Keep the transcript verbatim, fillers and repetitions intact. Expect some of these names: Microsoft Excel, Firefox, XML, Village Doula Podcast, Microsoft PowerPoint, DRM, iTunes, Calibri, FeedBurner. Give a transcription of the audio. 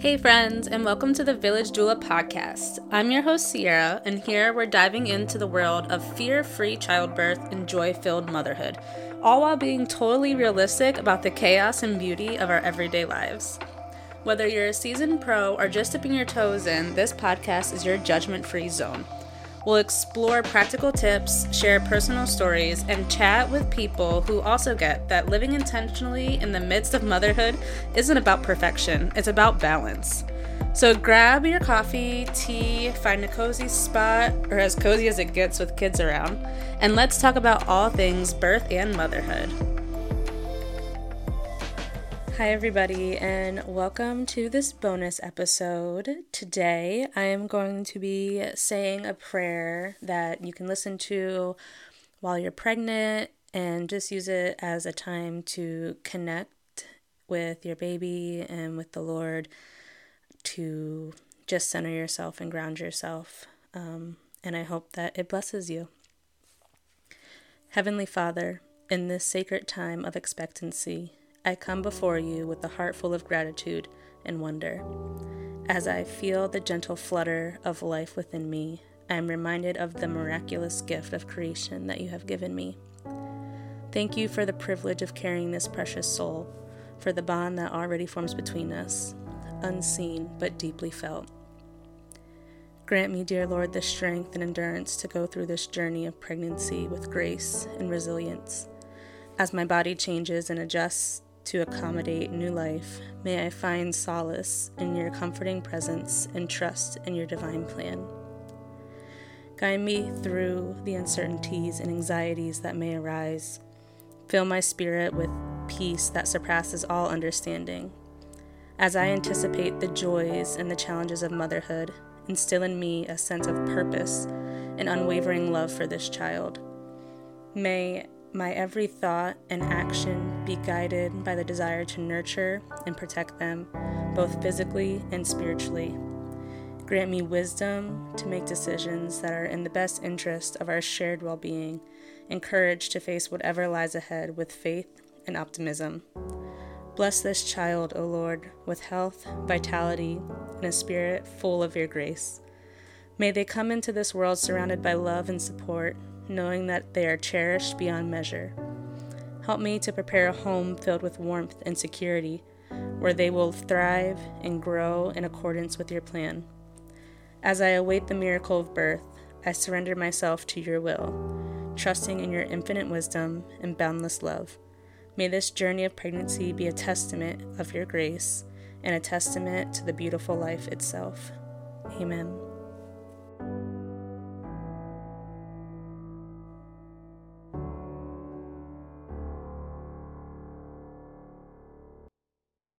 Hey friends, and welcome to the Village Doula Podcast. I'm your host, Sierra, and here we're diving into the world of fear-free childbirth and joy-filled motherhood, all while being totally realistic about the chaos and beauty of our everyday lives. Whether you're a seasoned pro or just dipping your toes in, this podcast is your judgment-free zone. We'll explore practical tips, share personal stories, and chat with people who also get that living intentionally in the midst of motherhood isn't about perfection, it's about balance. So grab your coffee, tea, find a cozy spot, or as cozy as it gets with kids around, and let's talk about all things birth and motherhood. Hi everybody, and welcome to this bonus episode. Today I am going to be saying a prayer that you can listen to while you're pregnant and just use it as a time to connect with your baby and with the Lord, to just center yourself and ground yourself, um, and I hope that it blesses you. Heavenly Father, in this sacred time of expectancy, I come before you with a heart full of gratitude and wonder. As I feel the gentle flutter of life within me, I am reminded of the miraculous gift of creation that you have given me. Thank you for the privilege of carrying this precious soul, for the bond that already forms between us, unseen but deeply felt. Grant me, dear Lord, the strength and endurance to go through this journey of pregnancy with grace and resilience. As my body changes and adjusts to accommodate new life, may I find solace in your comforting presence and trust in your divine plan. Guide me through the uncertainties and anxieties that may arise. Fill my spirit with peace that surpasses all understanding. As I anticipate the joys and the challenges of motherhood, instill in me a sense of purpose and unwavering love for this child. May my every thought and action be guided by the desire to nurture and protect them, both physically and spiritually. Grant me wisdom to make decisions that are in the best interest of our shared well-being, and courage to face whatever lies ahead with faith and optimism. Bless this child, O Lord, with health, vitality, and a spirit full of your grace. May they come into this world surrounded by love and support, knowing that they are cherished beyond measure. Help me to prepare a home filled with warmth and security, where they will thrive and grow in accordance with your plan. As I await the miracle of birth, I surrender myself to your will, trusting in your infinite wisdom and boundless love. May this journey of pregnancy be a testament of your grace and a testament to the beautiful life itself. Amen.